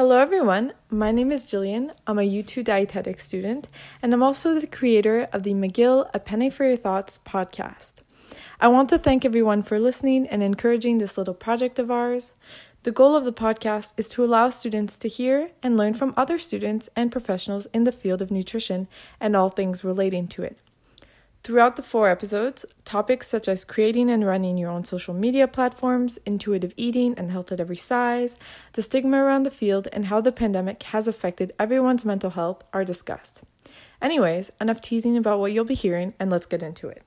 Hello everyone, my name is Gillian, I'm a U2 dietetics student, and I'm also the creator of the McGill A Penny for Your Thoughts podcast. I want to thank everyone for listening and encouraging this little project of ours. The goal of the podcast is to allow students to hear and learn from other students and professionals in the field of nutrition and all things relating to it. Throughout the 4 episodes, topics such as creating and running your own social media platforms, intuitive eating and health at every size, the stigma around the field, and how the pandemic has affected everyone's mental health are discussed. Anyways, enough teasing about what you'll be hearing, and let's get into it.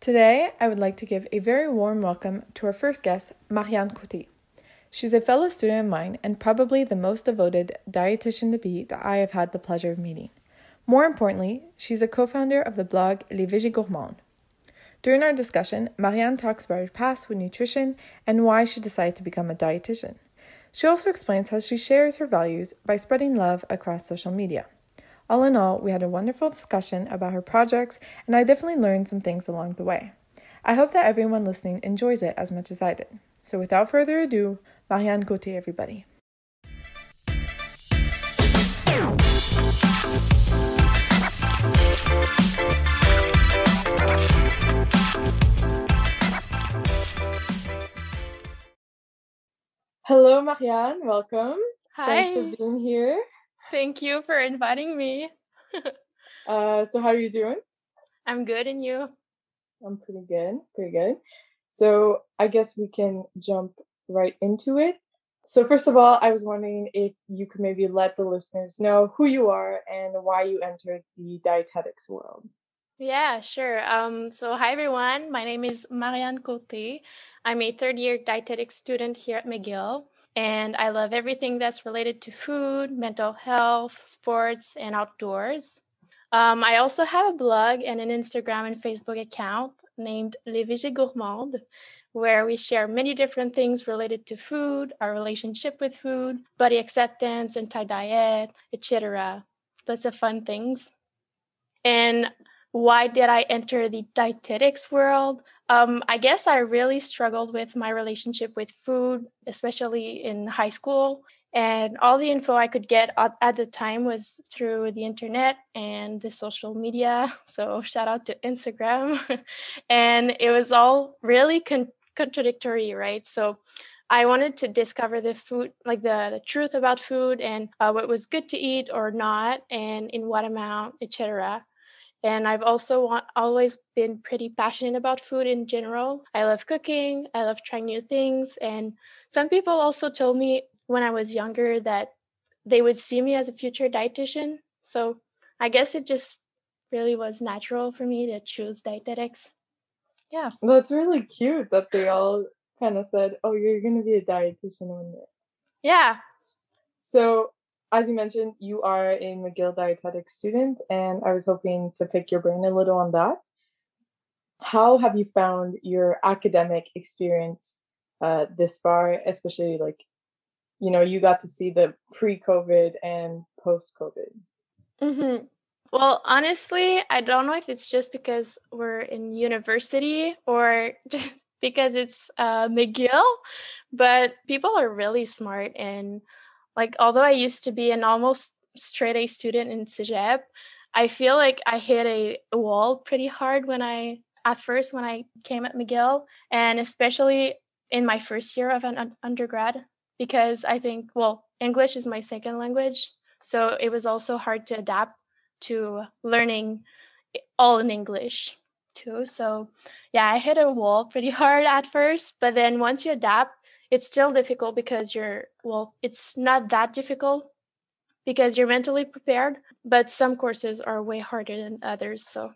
Today, I would like to give a very warm welcome to our first guest, Marianne Côté. She's a fellow student of mine and probably the most devoted dietitian-to-be that I have had the pleasure of meeting. More importantly, she's a co-founder of the blog Les Végés Gourmandes. During our discussion, Marianne talks about her past with nutrition and why she decided to become a dietitian. She also explains how she shares her values by spreading love across social media. All in all, we had a wonderful discussion about her projects, and I definitely learned some things along the way. I hope that everyone listening enjoys it as much as I did. So without further ado, Marianne Côté, everybody. Hello, Marianne. Welcome. Hi. Thanks for being here. Thank you for inviting me. So how are you doing? I'm good, and you? I'm pretty good. So I guess we can jump right into it. So first of all, I was wondering if you could maybe let the listeners know who you are and why you entered the dietetics world. Yeah, sure. So hi, everyone. My name is Marianne Côté. I'm a third-year dietetics student here at McGill, and I love everything that's related to food, mental health, sports, and outdoors. I also have a blog and an Instagram and Facebook account named Les Végés Gourmandes, where we share many different things related to food, our relationship with food, body acceptance, anti-diet, etc. Lots of fun things. And why did I enter the dietetics world? I guess I really struggled with my relationship with food, especially in high school. And all the info I could get at the time was through the internet and the social media. So shout out to Instagram. And it was all really contradictory, right? So I wanted to discover the food, like the truth about food and what was good to eat or not, and in what amount, etc. And I've also always been pretty passionate about food in general. I love cooking. I love trying new things. And some people also told me when I was younger that they would see me as a future dietitian. So I guess it just really was natural for me to choose dietetics. Yeah. Well, it's really cute that they all kind of said, oh, you're going to be a dietitian one day. Yeah. So as you mentioned, you are a McGill dietetics student, and I was hoping to pick your brain a little on that. How have you found your academic experience this far, especially like, you know, you got to see the pre-COVID and post-COVID? Mm-hmm. Well, honestly, I don't know if it's just because we're in university or just because it's McGill, but people are really smart. And like, although I used to be an almost straight A student in Cégep, I feel like I hit a wall pretty hard when I came at McGill, and especially in my first year of an undergrad, because I think, well, English is my second language. So it was also hard to adapt to learning all in English too. So yeah, I hit a wall pretty hard at first, but then once you adapt, it's still difficult because it's not that difficult because you're mentally prepared, but some courses are way harder than others. So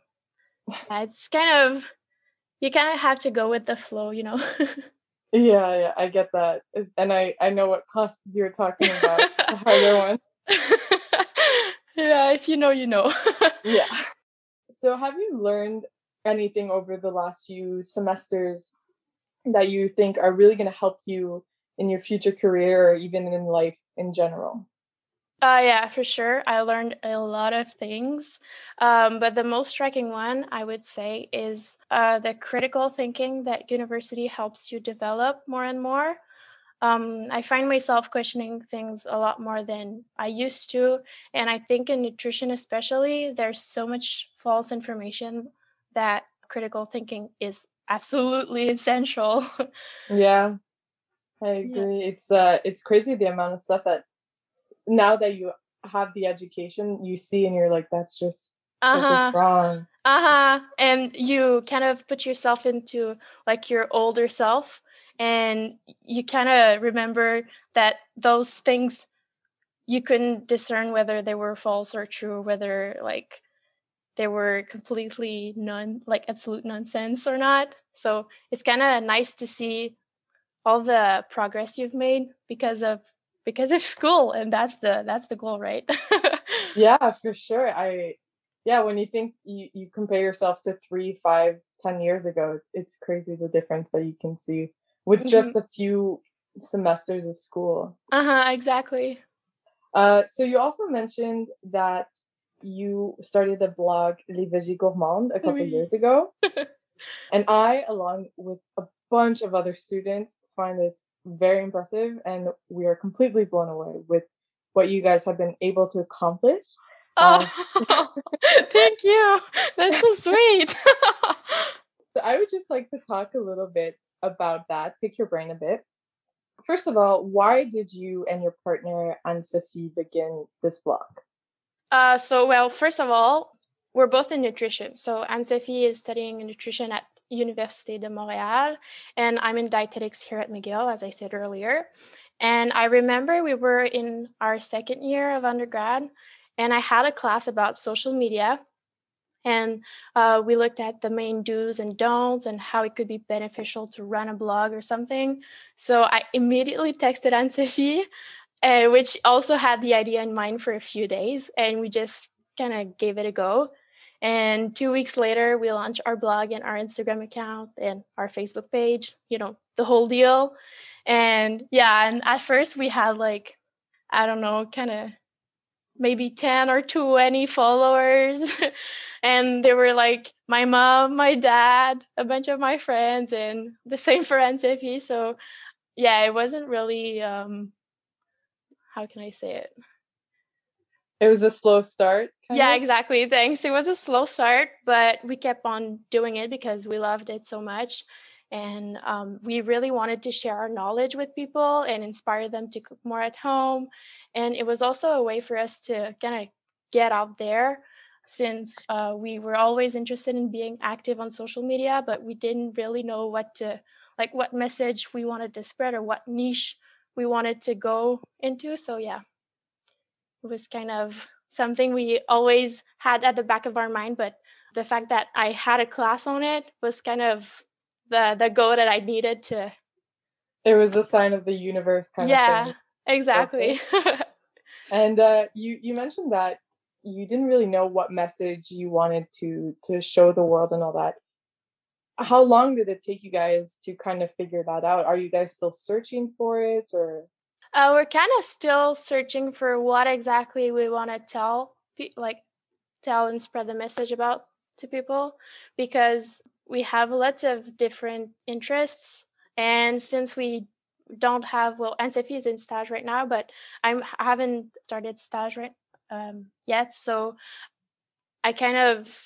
yeah, it's you kind of have to go with the flow, you know? Yeah, I get that. And I know what classes you're talking about, the harder one. Yeah, if you know, you know. Yeah. So have you learned anything over the last few semesters that you think are really going to help you in your future career or even in life in general? Yeah, for sure. I learned a lot of things, but the most striking one, I would say, is the critical thinking that university helps you develop more and more. I find myself questioning things a lot more than I used to. And I think in nutrition especially, there's so much false information that critical thinking is absolutely essential. Yeah, I agree. Yeah. It's crazy the amount of stuff that now that you have the education, you see and you're like, that's just wrong. And you kind of put yourself into like your older self. And you kind of remember that those things, you couldn't discern whether they were false or true, whether like they were completely absolute nonsense or not. So it's kind of nice to see all the progress you've made because of school, and that's the goal, right? Yeah, for sure. When you think you compare yourself to 3, 5, 10 years ago, it's crazy the difference that you can see with just a few semesters of school. Exactly. So you also mentioned that you started the blog Les Végés Gourmandes a couple years ago. And I, along with a bunch of other students, find this very impressive, and we are completely blown away with what you guys have been able to accomplish. Oh, thank you. That's so sweet. So I would just like to talk a little bit about that, pick your brain a bit. First of all, why did you and your partner Anne-Sophie begin this blog? First of all, we're both in nutrition. So Anne-Sophie is studying nutrition at Université de Montréal, and I'm in dietetics here at McGill, as I said earlier. And I remember we were in our second year of undergrad, and I had a class about social media. And we looked at the main do's and don'ts and how it could be beneficial to run a blog or something. So I immediately texted Anne-Sophie, which also had the idea in mind for a few days. And we just kind of gave it a go. And 2 weeks later, we launched our blog and our Instagram account and our Facebook page, the whole deal. And yeah, and at first we had like, I don't know, kind of maybe 10 or 20 followers. And they were like my mom, my dad, a bunch of my friends, and the same for Anne-Sophie. So yeah, it wasn't really, how can I say it? It was a slow start. Kind of? Exactly. Thanks. It was a slow start, but we kept on doing it because we loved it so much. And we really wanted to share our knowledge with people and inspire them to cook more at home. And it was also a way for us to kind of get out there, since we were always interested in being active on social media, but we didn't really know what message we wanted to spread or what niche we wanted to go into. So yeah, it was kind of something we always had at the back of our mind. But the fact that I had a class on it was kind of the goal that I needed to. It was a sign of the universe kind of thing. Yeah, exactly. And you mentioned that you didn't really know what message you wanted to show the world and all that. How long did it take you guys to kind of figure that out? Are you guys still searching for it, or? We're kind of still searching for what exactly we want to tell and spread the message about to people, because we have lots of different interests. And since we don't have, Anne-Sophie is in stage right now, but I haven't started stage yet. So I kind of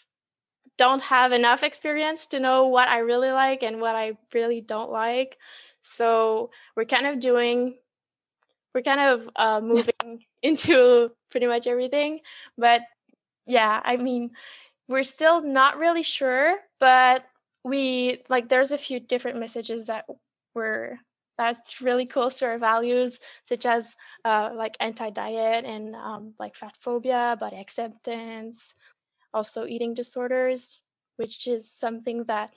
don't have enough experience to know what I really like and what I really don't like. So we're kind of moving into pretty much everything. But yeah, I mean, we're still not really sure, but there's a few different messages that's really close to our values, such as anti-diet and fat phobia, body acceptance, also eating disorders, which is something that,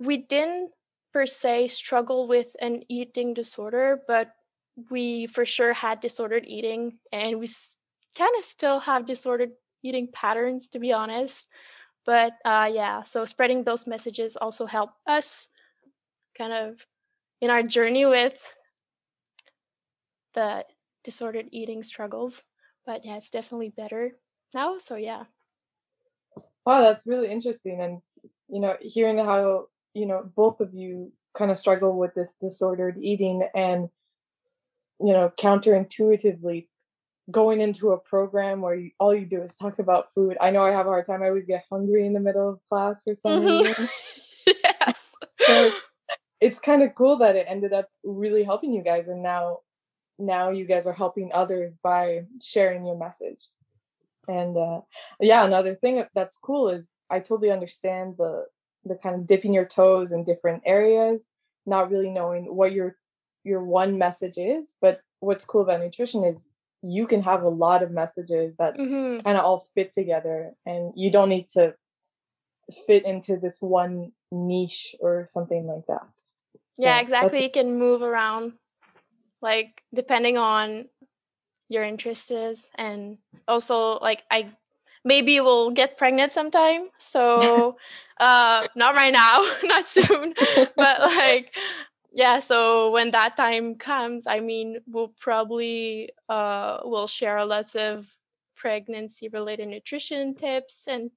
we didn't per se struggle with an eating disorder, but we for sure had disordered eating, and we kind of still have disordered eating patterns, to be honest. But so spreading those messages also helped us kind of in our journey with the disordered eating struggles. But yeah, it's definitely better now. So yeah. Wow, that's really interesting. And, hearing how, both of you kind of struggle with this disordered eating, and, you know, counterintuitively going into a program where all you do is talk about food. I know I have a hard time. I always get hungry in the middle of class for some reason. Yes. So it's kind of cool that it ended up really helping you guys. And now you guys are helping others by sharing your message. And another thing that's cool is I totally understand the kind of dipping your toes in different areas, not really knowing what your one message is. But what's cool about nutrition is you can have a lot of messages that kind of all fit together, and you don't need to fit into this one niche or something like that. So yeah, exactly. You can move around, like, depending on your interest is, and also, like, I maybe will get pregnant sometime, so not right now, not soon, but like, yeah, so when that time comes, I mean, we'll probably will share lots of pregnancy related nutrition tips and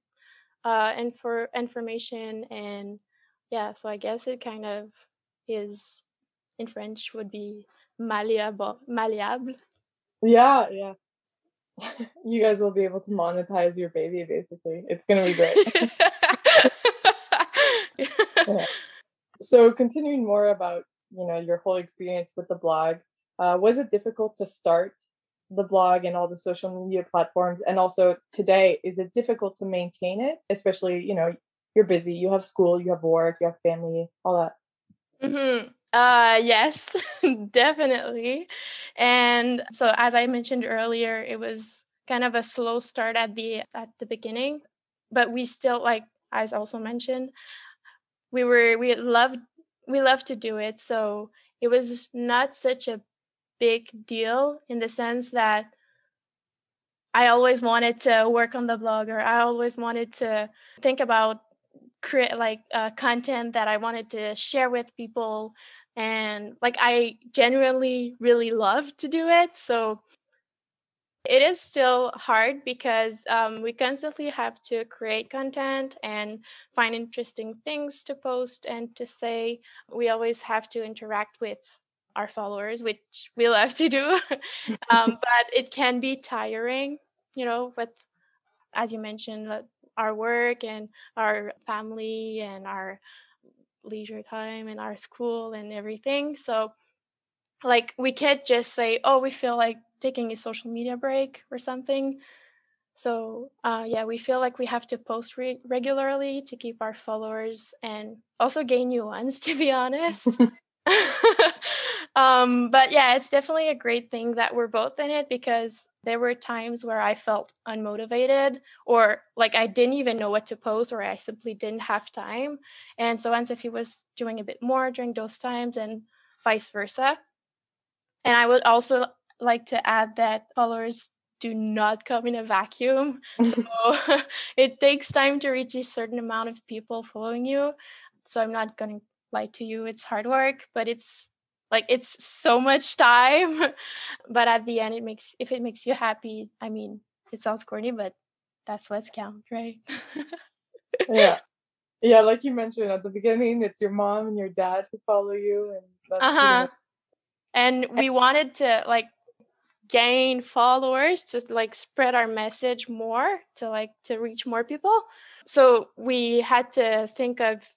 for information. And yeah, so I guess it kind of is, in French would be malleable. Yeah. You guys will be able to monetize your baby, basically. It's going to be great. Yeah. So continuing more about, you know, your whole experience with the blog, was it difficult to start the blog and all the social media platforms? And also today, is it difficult to maintain it? Especially, you know, you're busy, you have school, you have work, you have family, all that. Mm-hmm. Yes, definitely. And so, as I mentioned earlier, it was kind of a slow start at the beginning, but we still, like, as also mentioned, we loved to do it. So it was not such a big deal, in the sense that I always wanted to work on the blog, or I always wanted to think about create content that I wanted to share with people. And like, I genuinely really love to do it. So it is still hard because we constantly have to create content and find interesting things to post and to say. We always have to interact with our followers, which we love to do, but it can be tiring, you know, with, as you mentioned, our work and our family and our leisure time and our school and everything. So like, we can't just say, oh, we feel like taking a social media break or something. So we feel like we have to post regularly to keep our followers and also gain new ones, to be honest. But yeah, it's definitely a great thing that we're both in it, because there were times where I felt unmotivated, or like I didn't even know what to post, or I simply didn't have time. And so Anne-Sophie was doing a bit more during those times, and vice versa. And I would also like to add that followers do not come in a vacuum. So it takes time to reach a certain amount of people following you. So I'm not going to lie to you, it's hard work, but it's so much time, but at the end, it makes you happy. I mean, it sounds corny, but that's what's count, right? Yeah. Like you mentioned at the beginning, it's your mom and your dad who follow you, and that's and we wanted to like gain followers to like spread our message more, to like to reach more people. So we had to think of,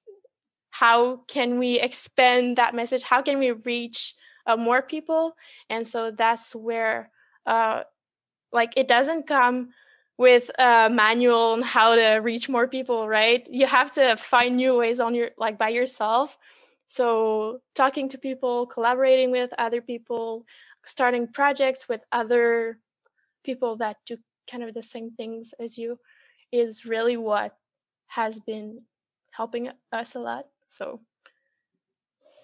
how can we expand that message? How can we reach more people? And so that's where, it doesn't come with a manual on how to reach more people, right? You have to find new ways on your, like, by yourself. So talking to people, collaborating with other people, starting projects with other people that do kind of the same things as you, is really what has been helping us a lot. So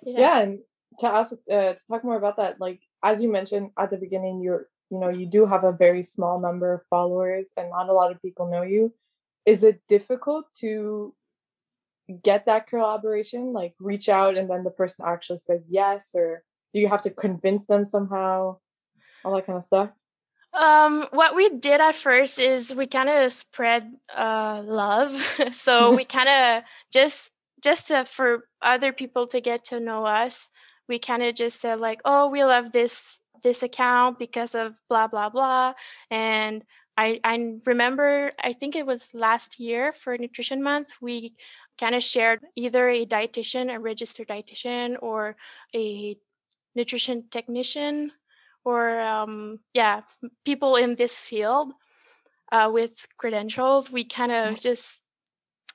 yeah, and to talk more about that, like, as you mentioned at the beginning, you do have a very small number of followers and not a lot of people know you. Is it difficult to get that collaboration, like reach out and then the person actually says yes, or do you have to convince them somehow, all that kind of stuff? What we did at first is we kind of spread love. So we kind of just just for other people to get to know us, we kind of just said like, oh, we love this account because of blah, blah, blah. And I remember, I think it was last year for Nutrition Month, we kind of shared either a dietitian, a registered dietitian, or a nutrition technician, or people in this field with credentials. We kind of just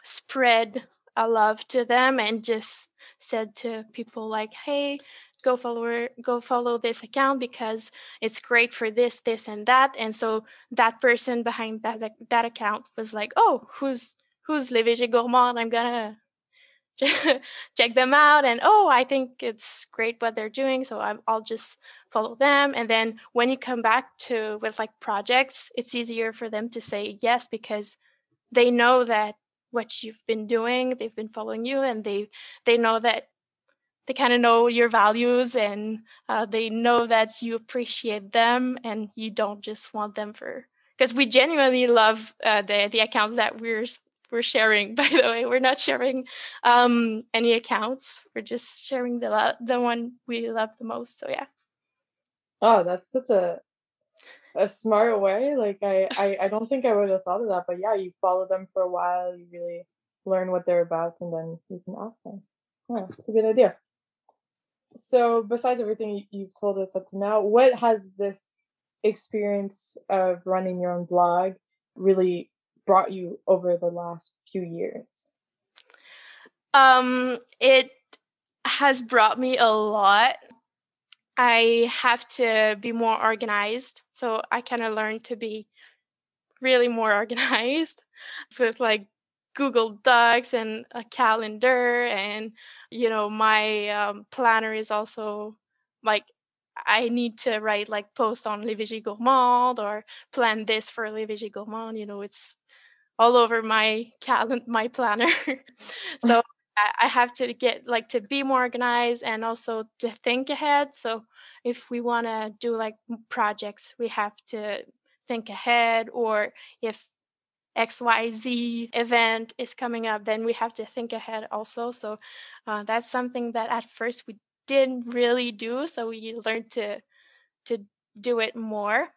spread a love to them and just said to people like, hey, go follow this account because it's great for this, this, and that. And so that person behind that account was like, oh, who's Les Végés Gourmandes? I'm gonna check them out. And oh, I think it's great what they're doing, so I'll just follow them. And then when you come back to with like projects, it's easier for them to say yes because they know that what you've been doing, they've been following you, and they know that they kind of know your values, and they know that you appreciate them and you don't just want them for, because we genuinely love the accounts that we're sharing. By the way, we're not sharing any accounts. We're just sharing the one we love the most. So yeah. Oh, that's such a smart way. Like I don't think I would have thought of that, but yeah, you follow them for a while, you really learn what they're about, and then you can ask them. Oh, that's a good idea. So besides everything you've told us up to now, what has this experience of running your own blog really brought you over the last few years? It has brought me a lot. I have to be more organized. So I kind of learned to be really more organized with like Google Docs and a calendar, and my planner is also like, I need to write like posts on Les Végés Gourmandes or plan this for Les Végés Gourmandes. It's all over my planner. So I have to get like to be more organized and also to think ahead. So if we want to do like projects, we have to think ahead, or if XYZ event is coming up, then we have to think ahead also. So that's something that at first we didn't really do. So we learned to do it more.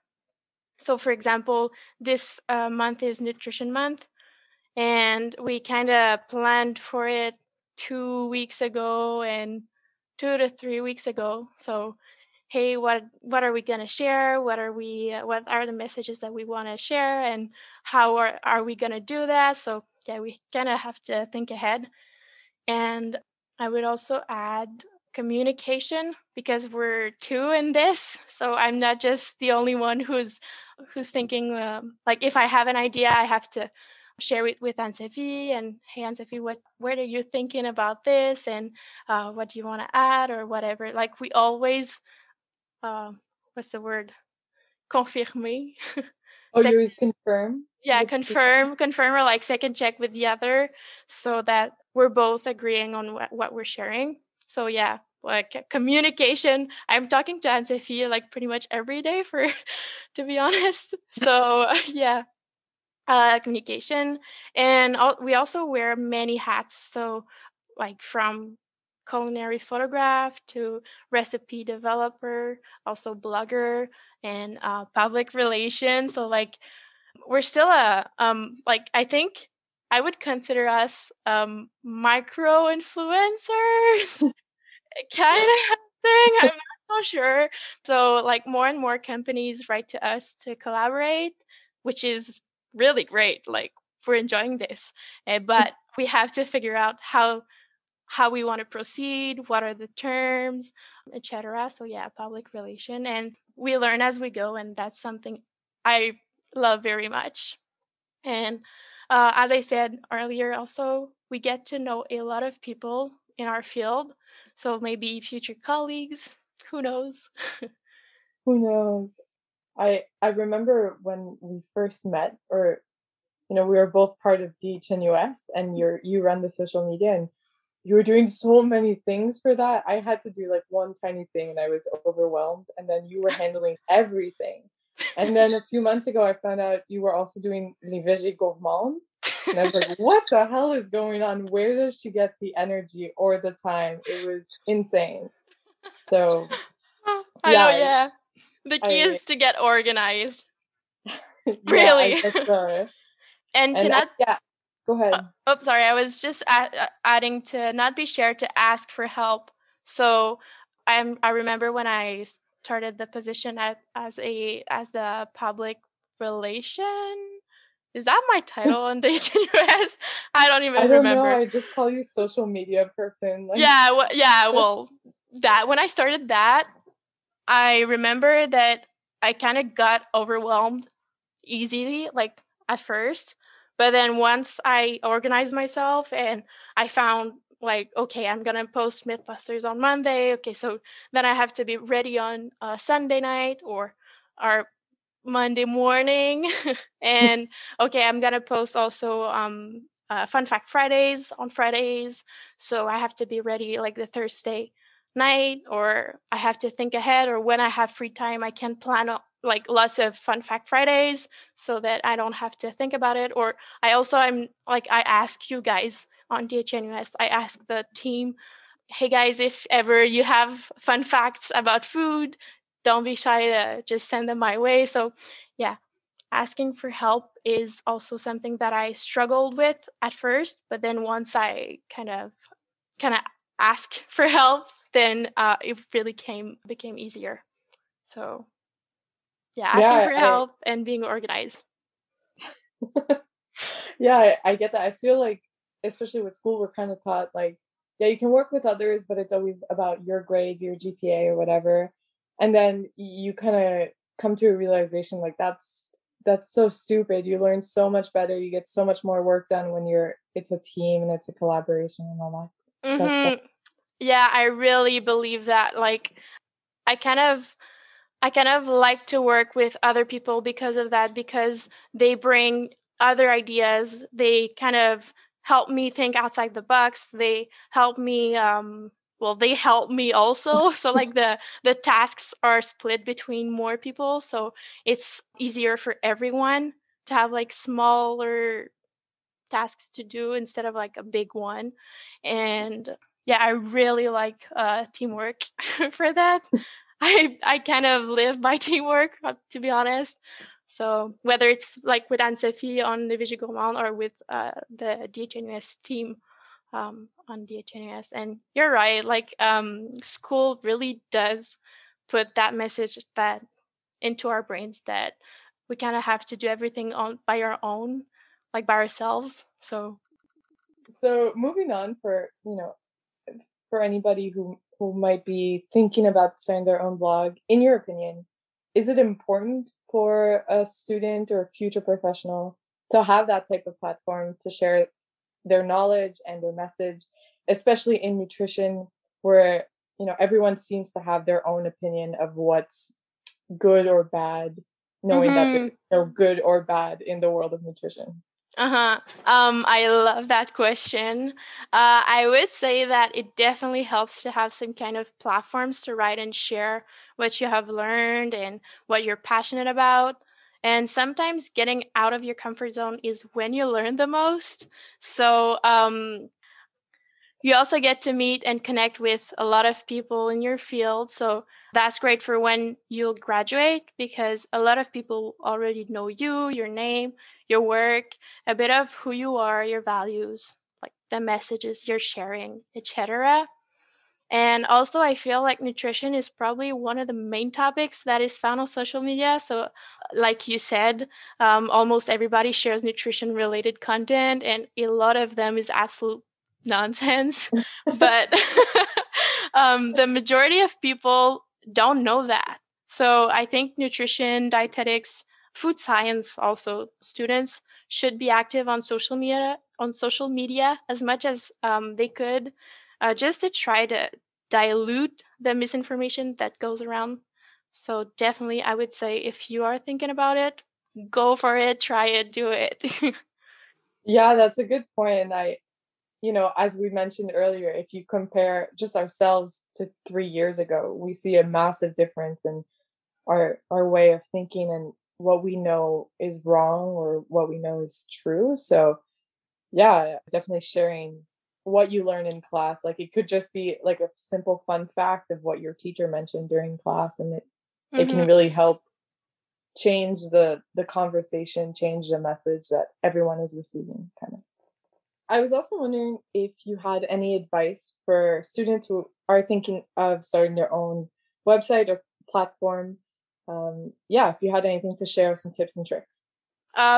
So for example, this month is Nutrition Month, and we kind of planned for it 2 weeks ago and 2 to 3 weeks ago. So hey, what are we going to share? What are the messages that we want to share, and how are we going to do that? So yeah, we kind of have to think ahead. And I would also add communication, because we're two in this. So I'm not just the only one who's thinking, like if I have an idea, I have to share it with Anne-Sophie and, hey, Anne-Sophie, what are you thinking about this? And what do you want to add, or whatever? Like we always, what's the word? Confirmer. Oh, you always confirm? Yeah, confirm, or like second check with the other, so that we're both agreeing on what we're sharing. So yeah, like communication. I'm talking to Anne-Sophie like pretty much every day to be honest. So yeah. Communication. And we also wear many hats. So like from culinary photograph to recipe developer, also blogger, and public relations. So like we're still like I think I would consider us micro influencers kind of thing. I'm not so sure. So like more and more companies write to us to collaborate, which is really great. Like we're enjoying this, but we have to figure out how we want to proceed, what are the terms, etc. So yeah, public relation, and we learn as we go, and that's something I love very much. And as I said earlier, also we get to know a lot of people in our field, so maybe future colleagues, who knows. I remember when we first met, or we were both part of DHNUS, and you run the social media, and you were doing so many things for that. I had to do like one tiny thing and I was overwhelmed, and then you were handling everything. And then a few months ago I found out you were also doing Les Végés Gourmandes, And I was like, what the hell is going on? Where does she get the energy or the time? It was insane. So I know. The key is to get organized. Really. And to not Go ahead. Sorry. I was just adding to not be scared to ask for help. So I remember when I started the position as the public relation. Is that my title on DHNS? I don't remember. I just call you social media person. When I started that, I remember that I kind of got overwhelmed easily, like at first. But then once I organized myself and I found like, okay, I'm going to post Mythbusters on Monday. Okay, so then I have to be ready on Sunday night or our Monday morning. And okay, I'm going to post also Fun Fact Fridays on Fridays. So I have to be ready like the Thursday night, or I have to think ahead, or when I have free time, I can plan like lots of Fun Fact Fridays so that I don't have to think about it. Or I ask you guys on DHNUS, I ask the team, hey guys, if ever you have fun facts about food, don't be shy to just send them my way. So yeah, asking for help is also something that I struggled with at first, but then once I kind of asked for help, then it really became easier. So yeah, asking for help and being organized. Yeah, I get that. I feel like, especially with school, we're kind of taught like, yeah, you can work with others, but it's always about your grade, your GPA or whatever. And then you kind of come to a realization like that's so stupid. You learn so much better. You get so much more work done when it's a team and it's a collaboration and all that. Mm-hmm. Yeah, I really believe that. Like, I kind of like to work with other people because of that, because they bring other ideas. They kind of help me think outside the box. They help me. They help me also. So like the tasks are split between more people, so it's easier for everyone to have like smaller tasks to do instead of like a big one. And yeah, I really like teamwork for that. I kind of live by teamwork, to be honest. So whether it's like with Anne-Sophie on Les Végés Gourmandes or with the DHNUS team on DHNUS. And you're right, like school really does put that message that into our brains that we kind of have to do everything by ourselves. So moving on for anybody who might be thinking about starting their own blog, in your opinion, is it important for a student or a future professional to have that type of platform to share their knowledge and their message, especially in nutrition, where, everyone seems to have their own opinion of what's good or bad, knowing that there's no good or bad in the world of nutrition? I love that question. I would say that it definitely helps to have some kind of platforms to write and share what you have learned and what you're passionate about. And sometimes getting out of your comfort zone is when you learn the most. So you also get to meet and connect with a lot of people in your field. So that's great for when you'll graduate, because a lot of people already know you, your name, your work, a bit of who you are, your values, like the messages you're sharing, etc. And also, I feel like nutrition is probably one of the main topics that is found on social media. So like you said, almost everybody shares nutrition related content, and a lot of them is absolute nonsense. But the majority of people don't know that. So I think nutrition, dietetics, food science, also students should be active on social media as much as they could, just to try to dilute the misinformation that goes around. So definitely, I would say if you are thinking about it, go for it, try it, do it. Yeah, that's a good point. And as we mentioned earlier, if you compare just ourselves to 3 years ago, we see a massive difference in our way of thinking and what we know is wrong or what we know is true. So yeah, definitely sharing what you learn in class. Like, it could just be like a simple fun fact of what your teacher mentioned during class, and it can really help change the conversation, change the message that everyone is receiving, kind of. I was also wondering if you had any advice for students who are thinking of starting their own website or platform. If you had anything to share, some tips and tricks.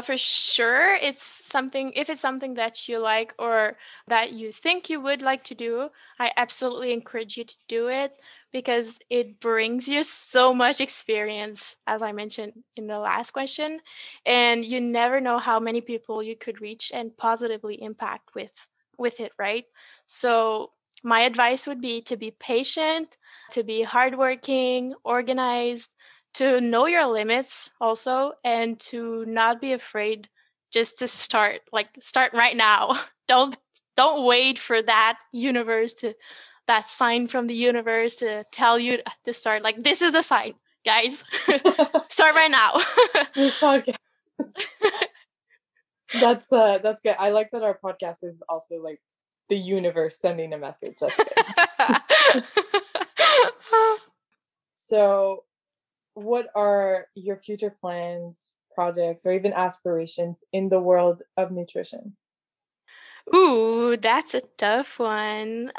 For sure. If it's something that you like or that you think you would like to do, I absolutely encourage you to do it, because it brings you so much experience, as I mentioned in the last question, and you never know how many people you could reach and positively impact with it, right? So my advice would be to be patient, to be hardworking, organized, to know your limits also, and to not be afraid just to start, like start right now. Don't wait for that sign from the universe to tell you to start. Like, this is the sign, guys. Start right now. This podcast. That's good. I like that our podcast is also like the universe sending a message. That's good. So, what are your future plans, projects, or even aspirations in the world of nutrition? Ooh, that's a tough one,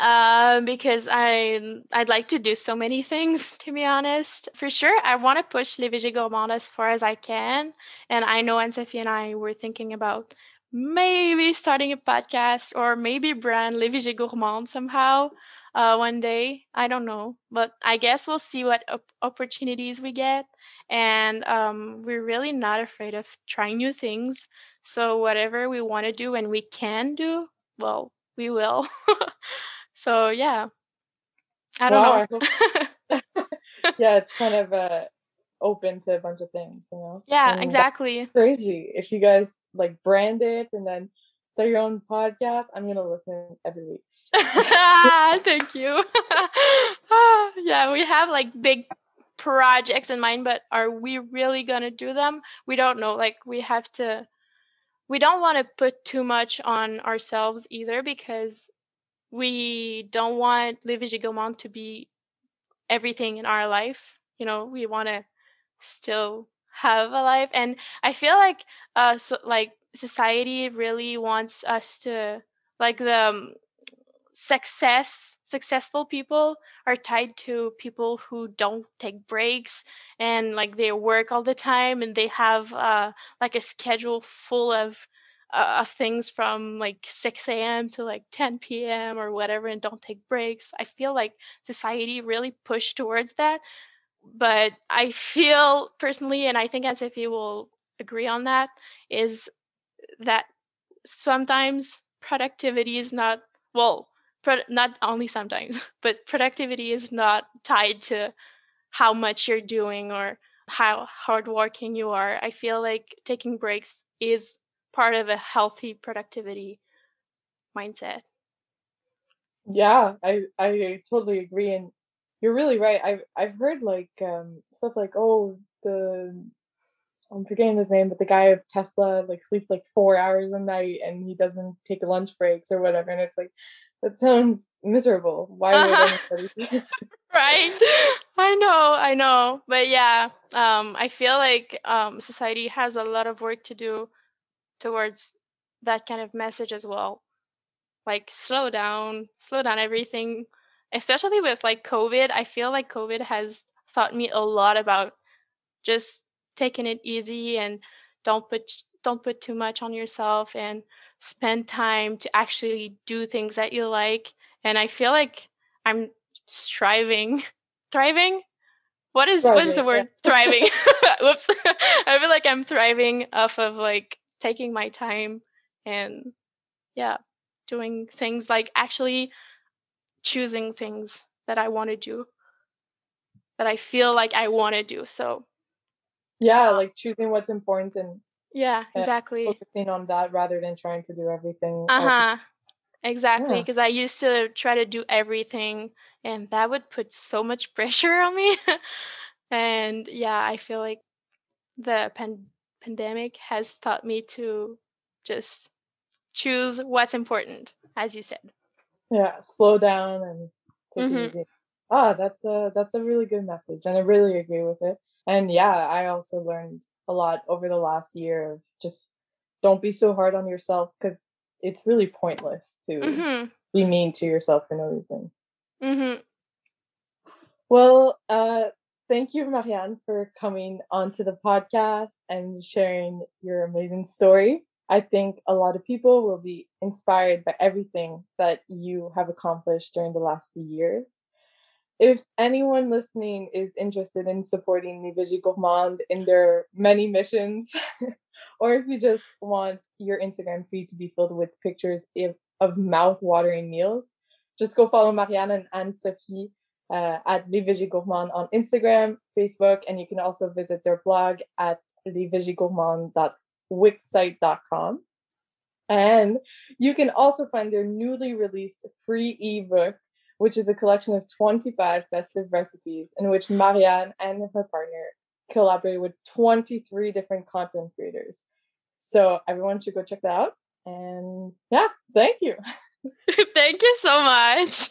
because I'd like to do so many things, to be honest. For sure, I want to push Les Végés Gourmandes as far as I can. And I know Anne-Sophie and I were thinking about maybe starting a podcast or maybe brand Les Végés Gourmandes somehow. One day, I don't know, but I guess we'll see what opportunities we get. And we're really not afraid of trying new things. So whatever we want to do and we can do, well, we will. So yeah, I don't know. Yeah, it's kind of open to a bunch of things, you know? Yeah, and exactly. Crazy. If you guys like brand it and then start your own podcast, I'm going to listen every week. Thank you. Yeah, we have like big projects in mind, but are we really going to do them? We don't know. Like, we don't want to put too much on ourselves either, because we don't want Les Végés Gourmandes to be everything in our life. You know, we want to still have a life. And I feel like, society really wants us to, like, the successful people are tied to people who don't take breaks and like they work all the time and they have like a schedule full of things from like 6 a.m. to like 10 p.m. or whatever, and don't take breaks. I feel like society really pushed towards that, but I feel personally, and I think Anne-Sophie will agree on that, is that sometimes productivity is not, not only sometimes, but productivity is not tied to how much you're doing or how hardworking you are. I feel like taking breaks is part of a healthy productivity mindset. Yeah, I totally agree. And you're really right. I've heard like stuff like, oh, I'm forgetting his name, but the guy of Tesla like sleeps like 4 hours a night and he doesn't take lunch breaks or whatever. And it's like, that sounds miserable. Why would anybody? Right. I know. But yeah, I feel like society has a lot of work to do towards that kind of message as well. Like, slow down everything, especially with like COVID. I feel like COVID has taught me a lot about just taking it easy and don't put too much on yourself and spend time to actually do things that you like. And I feel like I'm thriving. What is the word? Yeah. Thriving. Whoops. I feel like I'm thriving off of like taking my time and yeah, doing things, like actually choosing things that I want to do, that I feel like I want to do. So yeah, like choosing what's important and yeah, exactly, focusing on that rather than trying to do everything. Exactly, because yeah. I used to try to do everything and that would put so much pressure on me. And yeah, I feel like the pandemic has taught me to just choose what's important, as you said. Yeah, slow down and take it easy. That's a really good message, and I really agree with it. And yeah, I also learned a lot over the last year of just don't be so hard on yourself, because it's really pointless to be mean to yourself for no reason. Mm-hmm. Well, thank you, Marianne, for coming onto the podcast and sharing your amazing story. I think a lot of people will be inspired by everything that you have accomplished during the last few years. If anyone listening is interested in supporting Les Végés Gourmandes in their many missions, or if you just want your Instagram feed to be filled with pictures of mouth-watering meals, just go follow Marianne and Anne-Sophie at Les Végés Gourmandes on Instagram, Facebook, and you can also visit their blog at lesvégésgourmandes.wixsite.com. And you can also find their newly released free ebook, which is a collection of 25 festive recipes in which Marianne and her partner collaborated with 23 different content creators. So everyone should go check that out. And yeah, thank you. Thank you so much.